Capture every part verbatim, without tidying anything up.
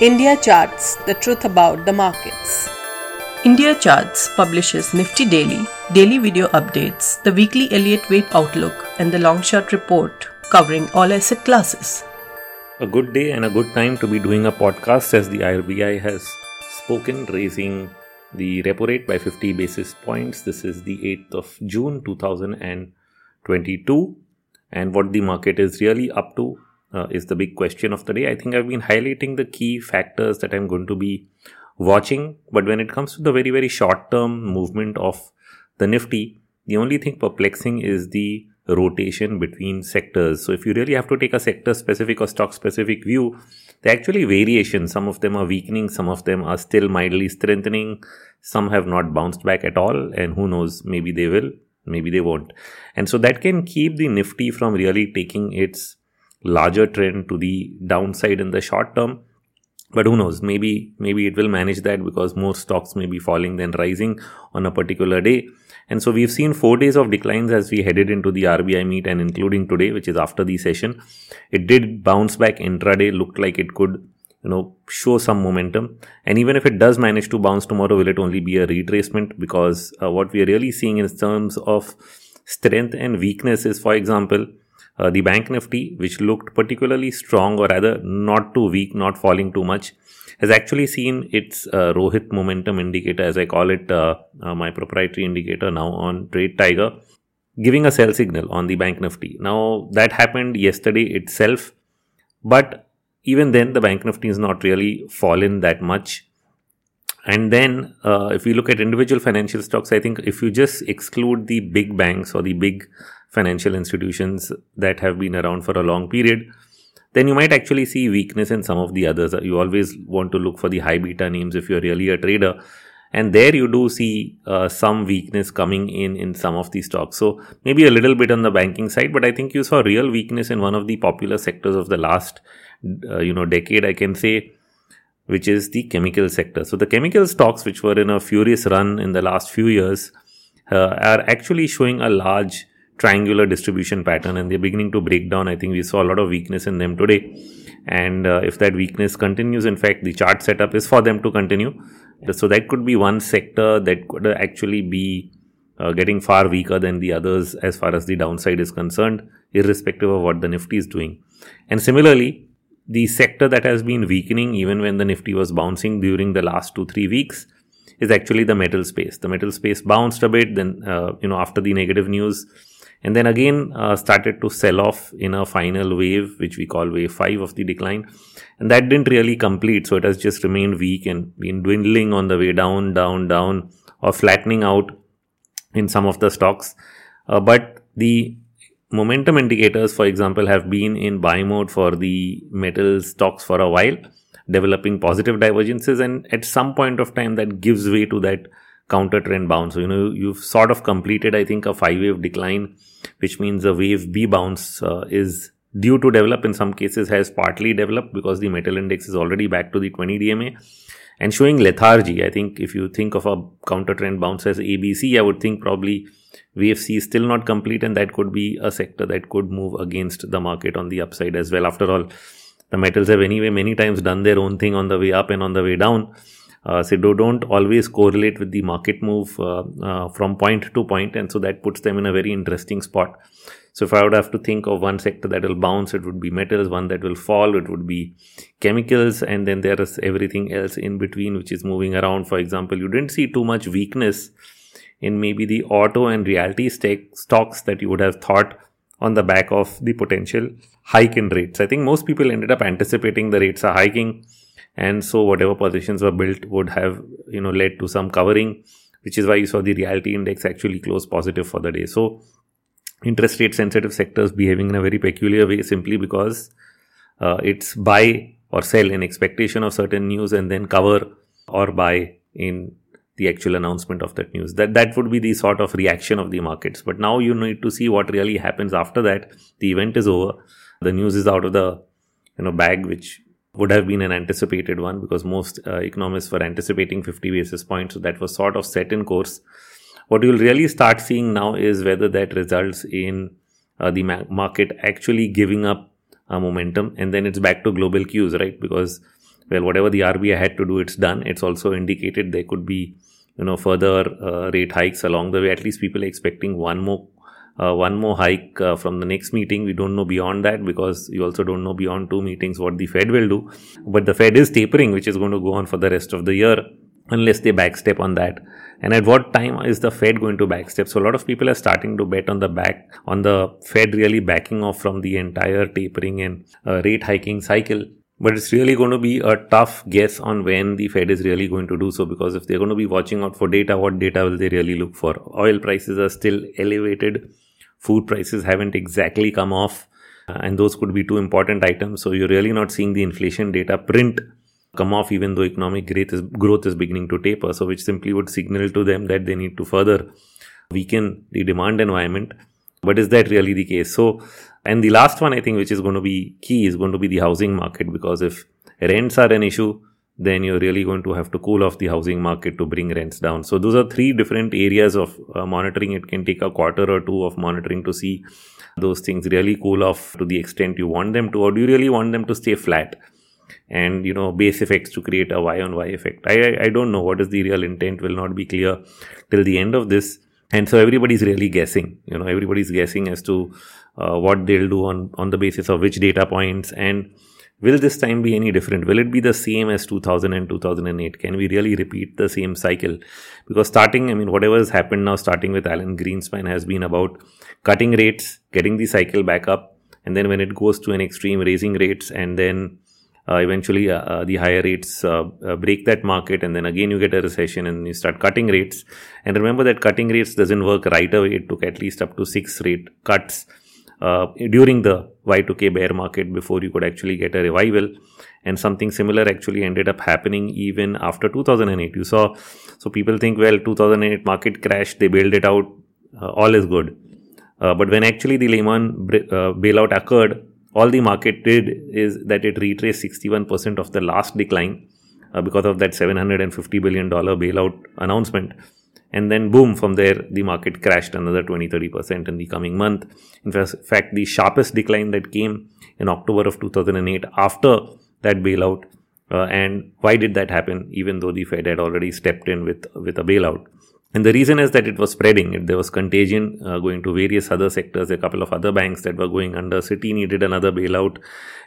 India Charts, the truth about the markets. India Charts publishes Nifty Daily, daily video updates, the weekly Elliott wave outlook, and the long shot report covering all asset classes. A good day and a good time to be doing a podcast, as the R B I has spoken, raising the repo rate by fifty basis points. This is the eighth of June two thousand twenty-two, and what the market is really up to Uh, is the big question of the day. I think I've been highlighting the key factors that I'm going to be watching. But when it comes to the very, very short-term movement of the Nifty, the only thing perplexing is the rotation between sectors. So if you really have to take a sector-specific or stock-specific view, the actually variation, some of them are weakening, some of them are still mildly strengthening, some have not bounced back at all, and who knows, maybe they will, maybe they won't. And so that can keep the Nifty from really taking its larger trend to the downside in the short term, but who knows, maybe maybe it will manage that, because more stocks may be falling than rising on a particular day. And so we've seen four days of declines as we headed into the R B I meet, and including today, which is after the session. It did bounce back intraday, looked like it could you know show some momentum, and even if it does manage to bounce tomorrow, will it only be a retracement? Because uh, what we are really seeing in terms of strength and weakness is, for example, Uh, the Bank Nifty, which looked particularly strong, or rather not too weak, not falling too much, has actually seen its uh, Rohit momentum indicator, as I call it, uh, uh, my proprietary indicator now on Trade Tiger, giving a sell signal on the Bank Nifty. Now, that happened yesterday itself, but even then the Bank Nifty has not really fallen that much. And then uh, if you look at individual financial stocks, I think if you just exclude the big banks or the big financial institutions that have been around for a long period, then you might actually see weakness in some of the others. You always want to look for the high beta names if you're really a trader. And there you do see uh, some weakness coming in in some of the stocks. So maybe a little bit on the banking side, but I think you saw real weakness in one of the popular sectors of the last uh, you know, decade, I can say, which is the chemical sector. So the chemical stocks, which were in a furious run in the last few years, uh, are actually showing a large triangular distribution pattern, and they're beginning to break down. I think we saw a lot of weakness in them today. And uh, if that weakness continues, in fact, the chart setup is for them to continue. So that could be one sector that could actually be uh, getting far weaker than the others as far as the downside is concerned, irrespective of what the Nifty is doing. And similarly, the sector that has been weakening even when the Nifty was bouncing during the last two, three weeks is actually the metal space. The metal space bounced a bit then, uh, you know, after the negative news, and then again uh, started to sell off in a final wave, which we call wave five of the decline. And that didn't really complete. So it has just remained weak and been dwindling on the way down, down, down, or flattening out in some of the stocks. Uh, but the momentum indicators, for example, have been in buy mode for the metal stocks for a while, developing positive divergences, and at some point of time that gives way to that counter trend bounce. So, you know, you've sort of completed, I think, a five wave decline, which means a wave B bounce uh, is due to develop, in some cases has partly developed, because the metal index is already back to the twenty D M A and showing lethargy. I think if you think of a counter trend bounce as A B C, I would think probably wave C is still not complete, and that could be a sector that could move against the market on the upside as well. After all, the metals have anyway many times done their own thing on the way up and on the way down. Uh, so don't always correlate with the market move uh, uh, from point to point, and so that puts them in a very interesting spot. So if I would have to think of one sector that will bounce, it would be metals. One that will fall, it would be chemicals, and then there is everything else in between which is moving around. For example, you didn't see too much weakness in maybe the auto and realty stake stocks that you would have thought on the back of the potential hike in rates. I think most people ended up anticipating the rates are hiking, and so whatever positions were built would have, you know, led to some covering, which is why you saw the realty index actually close positive for the day. So interest rate sensitive sectors behaving in a very peculiar way, simply because uh, it's buy or sell in expectation of certain news, and then cover or buy in the actual announcement of that news. That that would be the sort of reaction of the markets. But now you need to see what really happens after that. The event is over. The news is out of the you know bag, which would have been an anticipated one, because most uh, economists were anticipating fifty basis points. So that was sort of set in course. What you'll really start seeing now is whether that results in uh, the ma- market actually giving up uh, momentum, and then it's back to global cues, right? Because well, whatever the R B I had to do, it's done. It's also indicated there could be, you know, further uh, rate hikes along the way. At least people are expecting one more uh, one more hike uh, from the next meeting. We don't know beyond that, because you also don't know beyond two meetings what the Fed will do. But the Fed is tapering, which is going to go on for the rest of the year, unless they backstep on that. And at what time is the Fed going to backstep? So a lot of people are starting to bet on the back, on the Fed really backing off from the entire tapering and uh, rate hiking cycle. But it's really going to be a tough guess on when the Fed is really going to do so, because if they're going to be watching out for data, what data will they really look for? Oil prices are still elevated. Food prices haven't exactly come off. Uh, and those could be two important items. So you're really not seeing the inflation data print come off, even though economic growth is, growth is beginning to taper. So which simply would signal to them that they need to further weaken the demand environment. But is that really the case? So, and the last one, I think, which is going to be key is going to be the housing market, because if rents are an issue, then you're really going to have to cool off the housing market to bring rents down. So those are three different areas of uh, monitoring. It can take a quarter or two of monitoring to see those things really cool off to the extent you want them to, or do you really want them to stay flat? And, you know, base effects to create a Y on Y effect. I, I, I don't know what is the real intent, will not be clear till the end of this. And so everybody's really guessing, you know, everybody's guessing as to uh, what they'll do on, on the basis of which data points. And will this time be any different? Will it be the same as two thousand and two thousand eight? Can we really repeat the same cycle? Because starting, I mean, whatever has happened now, starting with Alan Greenspan, has been about cutting rates, getting the cycle back up. And then when it goes to an extreme, raising rates, and then Uh, eventually, uh, uh, the higher rates uh, uh, break that market, and then again you get a recession and you start cutting rates. And remember that cutting rates doesn't work right away. It took at least up to six rate cuts uh, during the Y two K bear market before you could actually get a revival. And something similar actually ended up happening even after two thousand eight. You saw, so people think, well, two thousand eight market crashed, they bailed it out, uh, all is good. Uh, but when actually the Lehman uh, bailout occurred, all the market did is that it retraced sixty-one percent of the last decline uh, because of that seven hundred fifty billion dollars bailout announcement. And then boom, from there, the market crashed another twenty to thirty percent in the coming month. In fact, the sharpest decline that came in October of two thousand eight after that bailout. Uh, and why did that happen? Even though the Fed had already stepped in with, with a bailout. And the reason is that it was spreading. There was contagion uh, going to various other sectors. A couple of other banks that were going under. Citi needed another bailout.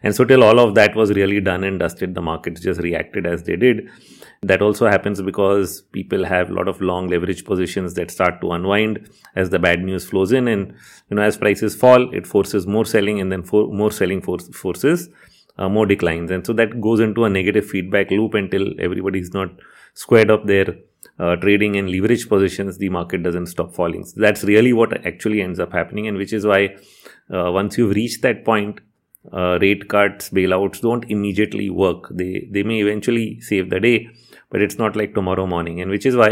And so till all of that was really done and dusted, the markets just reacted as they did. That also happens because people have a lot of long leverage positions that start to unwind as the bad news flows in. And, you know, as prices fall, it forces more selling, and then for more selling force forces uh, more declines. And so that goes into a negative feedback loop until everybody's not squared up their Uh, trading and leverage positions, the market doesn't stop falling. So that's really what actually ends up happening, and which is why uh, once you've reached that point, uh, rate cuts, bailouts don't immediately work. They they may eventually save the day, but it's not like tomorrow morning. And which is why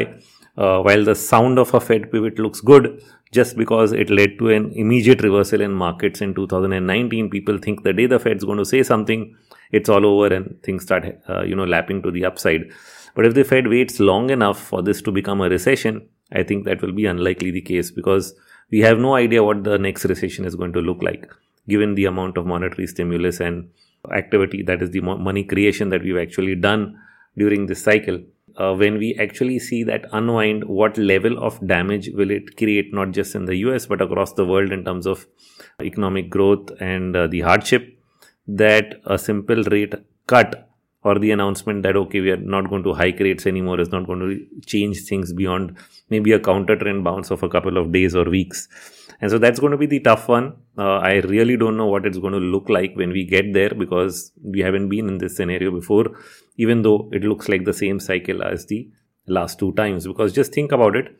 uh, while the sound of a Fed pivot looks good, just because it led to an immediate reversal in markets in two thousand nineteen, people think the day the Fed's going to say something, it's all over and things start uh, you know lapping to the upside. But if the Fed waits long enough for this to become a recession, I think that will be unlikely the case, because we have no idea what the next recession is going to look like, given the amount of monetary stimulus and activity, that is the money creation that we've actually done during this cycle. Uh, when we actually see that unwind, what level of damage will it create, not just in the U S, but across the world in terms of economic growth and uh, the hardship that a simple rate cut or the announcement that, okay, we are not going to hike rates anymore is not going to change things beyond maybe a counter trend bounce of a couple of days or weeks. And so that's going to be the tough one. Uh, I really don't know what it's going to look like when we get there, because we haven't been in this scenario before, even though it looks like the same cycle as the last two times. Because just think about it.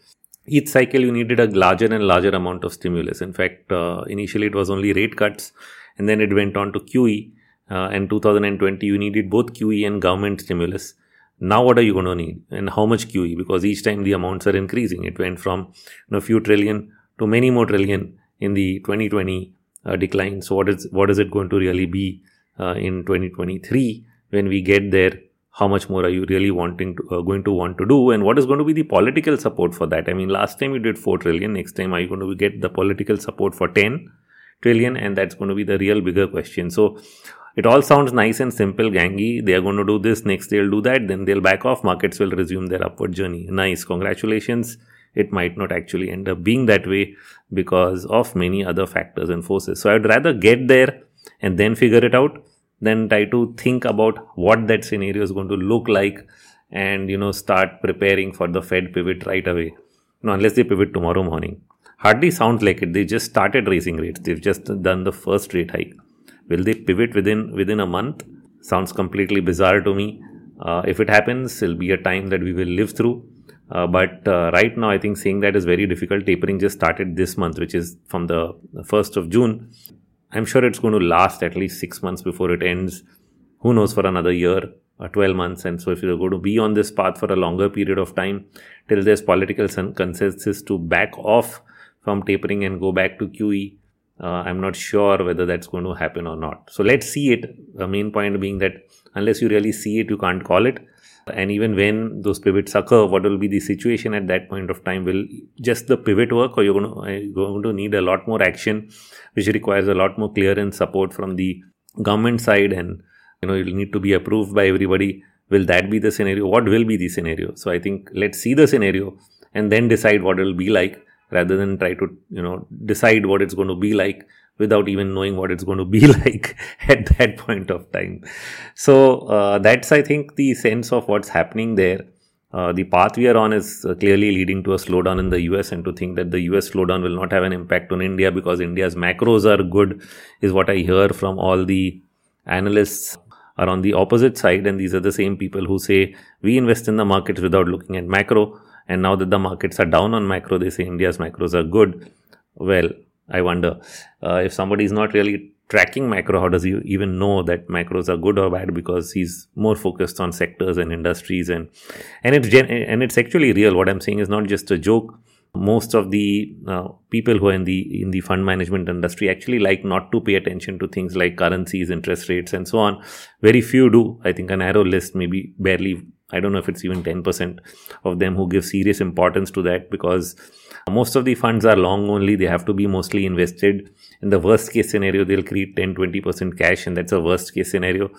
Each cycle you needed a larger and larger amount of stimulus. In fact, uh, initially it was only rate cuts, and then it went on to Q E. Uh, and two thousand twenty, you needed both Q E and government stimulus. Now what are you going to need? And how much Q E? Because each time the amounts are increasing. It went from a you know, few trillion to many more trillion in the twenty twenty uh, decline. So what is what is it going to really be uh, in twenty twenty-three when we get there? How much more are you really wanting to, uh, going to want to do? And what is going to be the political support for that? I mean, last time you did four trillion. Next time, are you going to get the political support for ten trillion? And that's going to be the real bigger question. So It all sounds nice and simple, gangy. They are going to do this, next they'll do that, then they'll back off, markets will resume their upward journey. Nice, congratulations. It might not actually end up being that way because of many other factors and forces. So I'd rather get there and then figure it out than try to think about what that scenario is going to look like and, you know, start preparing for the Fed pivot right away. No, unless they pivot tomorrow morning. Hardly sounds like it. They just started raising rates. They've just done the first rate hike. Will they pivot within within a month? Sounds completely bizarre to me. Uh, if it happens, it'll be a time that we will live through. Uh, but uh, right now, I think saying that is very difficult. Tapering just started this month, which is from the first of June. I'm sure it's going to last at least six months before it ends. Who knows, for another year or twelve months. And so if you're going to be on this path for a longer period of time, till there's political consensus to back off from tapering and go back to Q E, uh, I'm not sure whether that's going to happen or not. So let's see it. The main point being that unless you really see it, you can't call it. And even when those pivots occur, what will be the situation at that point of time? Will just the pivot work, or you're going to, you're going to need a lot more action, which requires a lot more clearance support from the government side, and you know it'll need to be approved by everybody. Will that be the scenario? What will be the scenario? So I think let's see the scenario and then decide what it'll be like, rather than try to you know decide what it's going to be like without even knowing what it's going to be like at that point of time. So uh, that's, I think, the sense of what's happening there. Uh, the path we are on is clearly leading to a slowdown in the U S, and to think that the U S slowdown will not have an impact on India because India's macros are good is what I hear from all the analysts are on the opposite side. And these are the same people who say, we invest in the markets without looking at macro. And now that the markets are down on macro, they say India's macros are good. Well, I wonder uh, if somebody is not really tracking macro, how does he even know that macros are good or bad? Because he's more focused on sectors and industries, and and it's gen- and it's actually real. What I'm saying is not just a joke. Most of the uh, people who are in the in the fund management industry actually like not to pay attention to things like currencies, interest rates, and so on. Very few do. I think a narrow list, maybe barely. I don't know if it's even ten percent of them who give serious importance to that, because most of the funds are long only. They have to be mostly invested. In the worst case scenario, they'll create ten to twenty percent cash, and that's a worst case scenario.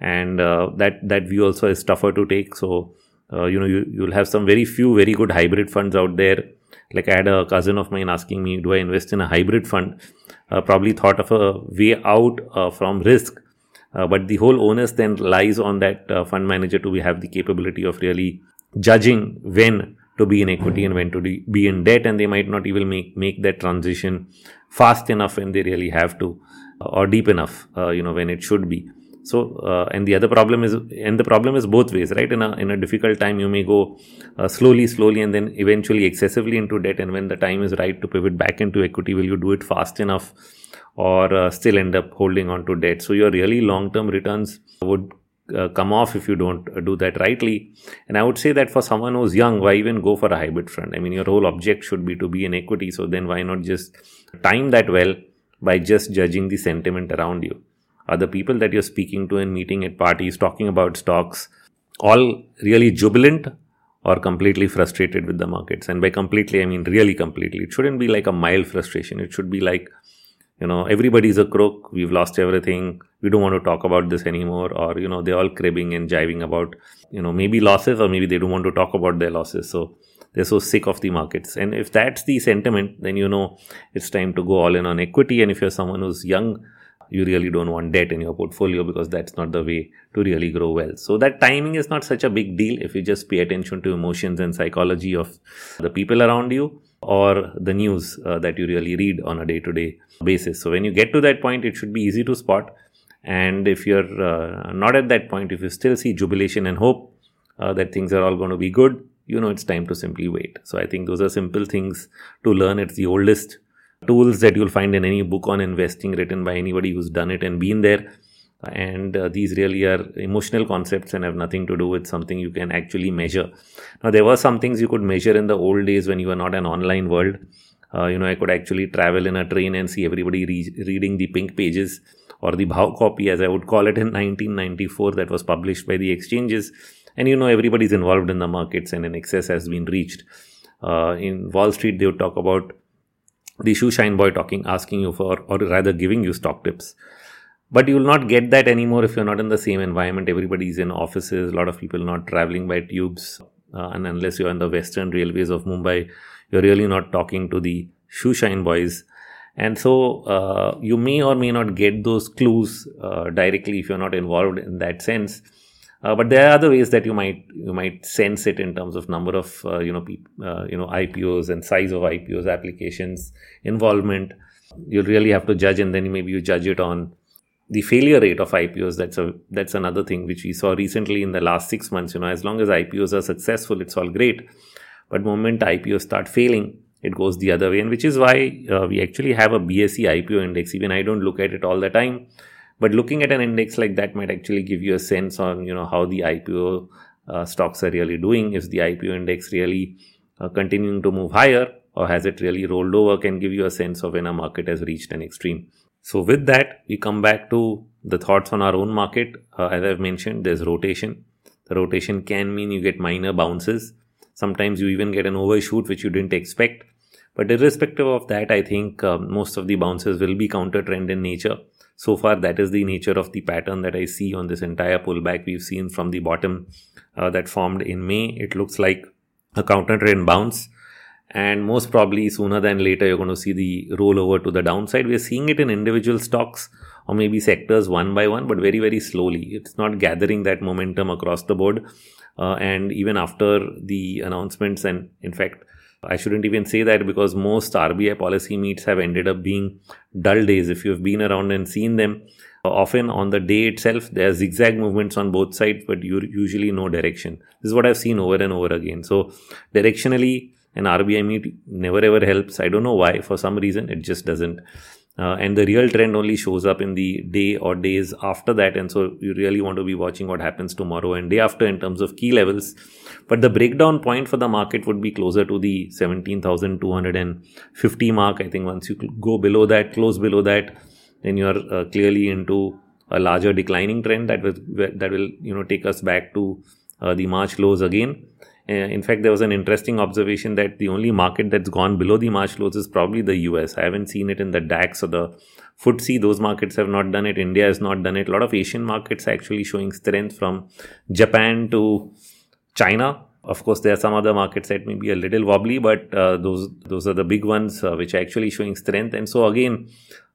And uh, that that view also is tougher to take. So, uh, you know, you, you'll have some very few very good hybrid funds out there. Like I had a cousin of mine asking me, do I invest in a hybrid fund? Uh, probably thought of a way out uh, from risk. Uh, but the whole onus then lies on that uh, fund manager to have the capability of really judging when to be in equity and when to de- be in debt. And they might not even make, make that transition fast enough when they really have to, uh, or deep enough, uh, you know, when it should be. So, uh, and the other problem is, and the problem is both ways, right? In a, in a difficult time, you may go uh, slowly, slowly, and then eventually excessively into debt. And when the time is right to pivot back into equity, will you do it fast enough? Or uh, still end up holding on to debt. So your really long-term returns would uh, come off if you don't uh, do that rightly. And I would say that for someone who's young, why even go for a hybrid fund? I mean, your whole object should be to be in equity. So then why not just time that well by just judging the sentiment around you? Are the people that you're speaking to and meeting at parties, talking about stocks, all really jubilant or completely frustrated with the markets? And by completely, I mean really completely. It shouldn't be like a mild frustration. It should be like, you know, everybody's a crook, we've lost everything, we don't want to talk about this anymore, or, you know, they're all cribbing and jiving about, you know, maybe losses, or maybe they don't want to talk about their losses. So they're so sick of the markets. And if that's the sentiment, then, you know, it's time to go all in on equity. And if you're someone who's young, you really don't want debt in your portfolio, because that's not the way to really grow well. So that timing is not such a big deal if you just pay attention to emotions and psychology of the people around you, or the news uh, that you really read on a day-to-day basis. So when you get to that point, it should be easy to spot. And if you're uh, not at that point, if you still see jubilation and hope uh, that things are all going to be good, you know it's time to simply wait. So I think those are simple things to learn. It's the oldest tools that you'll find in any book on investing written by anybody who's done it and been there. And uh, these really are emotional concepts and have nothing to do with something you can actually measure. Now, there were some things you could measure in the old days when you were not an online world. Uh, you know, I could actually travel in a train and see everybody re- reading the pink pages, or the Bhau copy, as I would call it, in nineteen ninety-four, that was published by the exchanges. And, you know, everybody's involved in the markets and an excess has been reached. Uh, in Wall Street, they would talk about the shoeshine boy talking, asking you for, or rather giving you stock tips. But you will not get that anymore if you're not in the same environment. Everybody's in offices. A lot of people not traveling by tubes. Uh, and unless you're in the Western Railways of Mumbai, you're really not talking to the shoeshine boys. And so uh, you may or may not get those clues uh, directly if you're not involved in that sense. Uh, but there are other ways that you might you might sense it in terms of number of uh, you know pe- uh, you know I P Os and size of I P Os, applications, involvement. You really have to judge, and then maybe you judge it on the failure rate of I P Os. That's a that's another thing which we saw recently in the last six months. You know, as long as I P Os are successful, it's all great. But the moment I P Os start failing, it goes the other way, and which is why uh, we actually have a B S E I P O index. Even I don't look at it all the time, but looking at an index like that might actually give you a sense on, you know, how the I P O uh, stocks are really doing. Is the I P O index really uh, continuing to move higher, or has it really rolled over? Can give you a sense of when a market has reached an extreme. So with that, we come back to the thoughts on our own market. Uh, as I've mentioned, there's rotation. The rotation can mean you get minor bounces. Sometimes you even get an overshoot which you didn't expect. But irrespective of that, I think uh, most of the bounces will be counter trend in nature. So far, that is the nature of the pattern that I see on this entire pullback we've seen from the bottom uh, that formed in May. It looks like a counter trend bounce. And most probably sooner than later, you're going to see the rollover to the downside. We're seeing it in individual stocks or maybe sectors one by one, but very, very slowly. It's not gathering that momentum across the board. Uh, and even after the announcements, and in fact, I shouldn't even say that, because most R B I policy meets have ended up being dull days. If you've been around and seen them, uh, often on the day itself, there are zigzag movements on both sides, but you usually no direction. This is what I've seen over and over again. So directionally, an R B I meet never ever helps. I don't know why. For some reason, it just doesn't. Uh, and the real trend only shows up in the day or days after that. And so you really want to be watching what happens tomorrow and day after in terms of key levels. But the breakdown point for the market would be closer to the seventeen thousand two hundred fifty mark. I think once you go below that, close below that, then you are uh, clearly into a larger declining trend that will, that will, you know, take us back to uh, the March lows again. In fact, there was an interesting observation that the only market that's gone below the March lows is probably the U S. I haven't seen it in the DAX or the F T S E. Those markets have not done it. India has not done it. A lot of Asian markets are actually showing strength, from Japan to China. Of course, there are some other markets that may be a little wobbly, but uh, those those are the big ones uh, which are actually showing strength. And so again,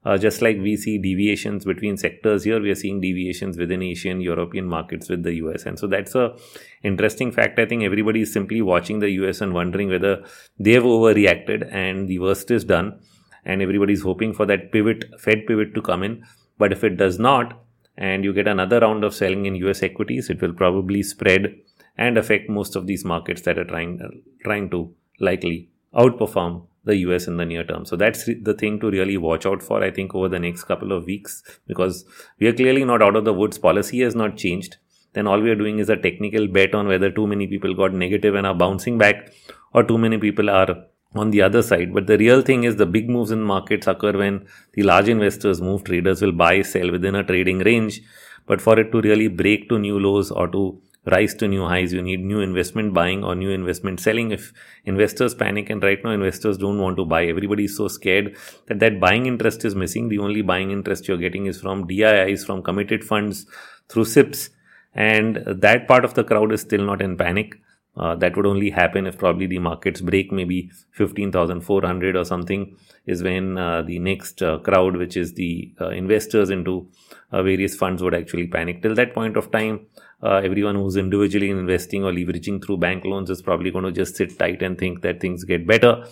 uh, just like we see deviations between sectors here, we are seeing deviations within Asian, European markets with the U S. And so that's a interesting fact. I think everybody is simply watching the U S and wondering whether they've overreacted and the worst is done. And everybody's hoping for that pivot, Fed pivot to come in. But if it does not, and you get another round of selling in U S equities, it will probably spread and affect most of these markets that are trying uh, trying to likely outperform the U S in the near term. So that's re- the thing to really watch out for, I think, over the next couple of weeks, because we are clearly not out of the woods. Policy has not changed. Then all we are doing is a technical bet on whether too many people got negative and are bouncing back, or too many people are on the other side. But the real thing is the big moves in markets occur when the large investors move. Traders will buy, sell within a trading range. But for it to really break to new lows or to rise to new highs, you need new investment buying or new investment selling. If investors panic, and right now investors don't want to buy, everybody is so scared that that buying interest is missing. The only buying interest you're getting is from D I Is, from committed funds, through S I Ps, and that part of the crowd is still not in panic. Uh, that would only happen if probably the markets break. Maybe fifteen thousand four hundred or something is when uh, the next uh, crowd, which is the uh, investors into uh, various funds, would actually panic. Till that point of time, uh, everyone who's individually investing or leveraging through bank loans is probably going to just sit tight and think that things get better.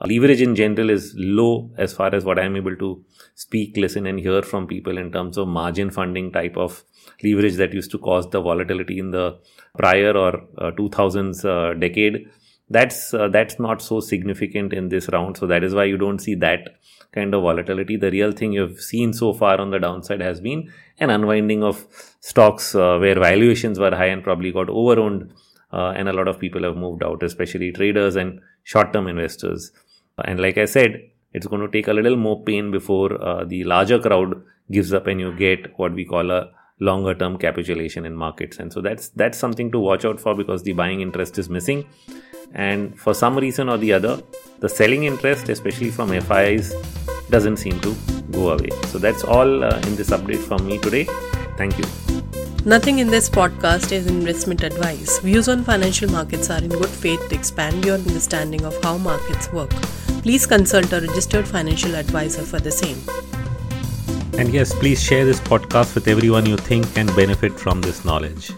Uh, leverage in general is low as far as what I'm able to speak, listen and hear from people in terms of margin funding type of leverage that used to cause the volatility in the prior or uh, two thousands uh, decade. That's uh, that's not so significant in this round. So that is why you don't see that kind of volatility. The real thing you've seen so far on the downside has been an unwinding of stocks uh, where valuations were high and probably got overowned. Uh, and a lot of people have moved out, especially traders and short-term investors. And like I said, it's going to take a little more pain before uh, the larger crowd gives up and you get what we call a longer term capitulation in markets. And so that's that's something to watch out for, because the buying interest is missing. And for some reason or the other, the selling interest, especially from F I Is, doesn't seem to go away. So that's all uh, in this update from me today. Thank you. Nothing in this podcast is investment advice. Views on financial markets are in good faith to expand your understanding of how markets work. Please consult a registered financial advisor for the same. And yes, please share this podcast with everyone you think can benefit from this knowledge.